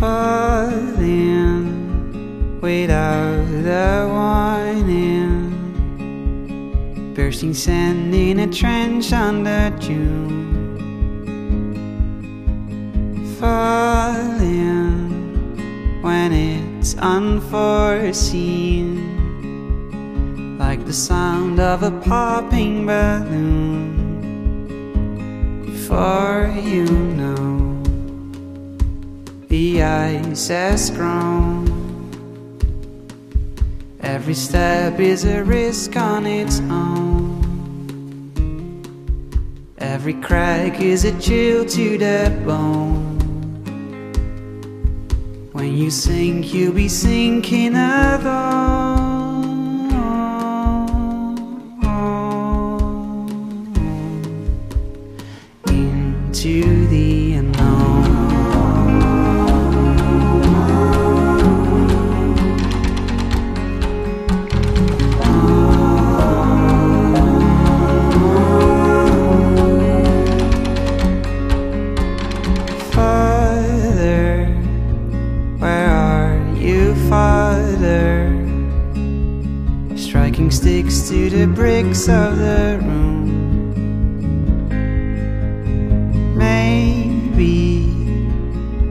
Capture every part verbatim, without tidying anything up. fought in, wait out the whining, bursting sand in a trench under June. Falling when it's unforeseen, like the sound of a popping balloon. Before you know, the ice has grown. Every step is a risk on its own. Every crack is a chill to the bone. When you sink, you'll be sinking alone. Sticks to the bricks of the room. Maybe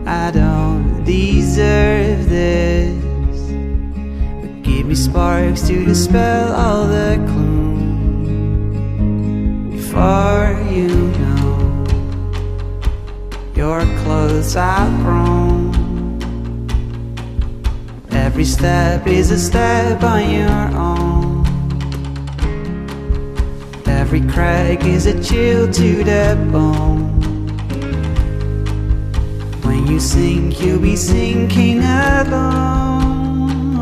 I don't deserve this, but give me sparks to dispel all the gloom. Before you know, your clothes are grown. Every step is a step on your own. Every crack is a chill to the bone. When you sink, you'll be sinking alone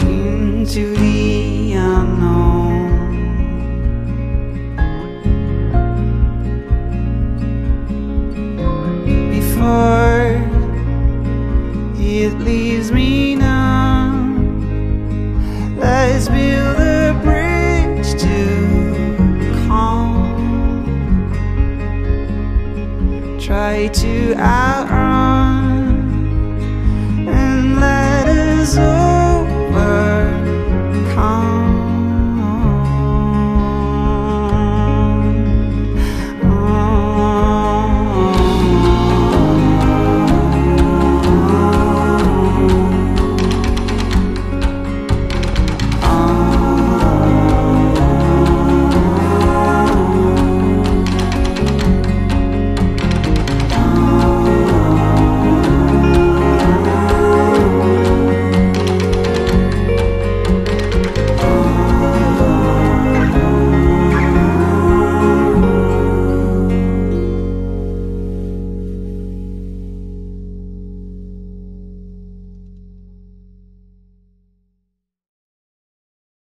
into the unknown. Try to outrun and let us all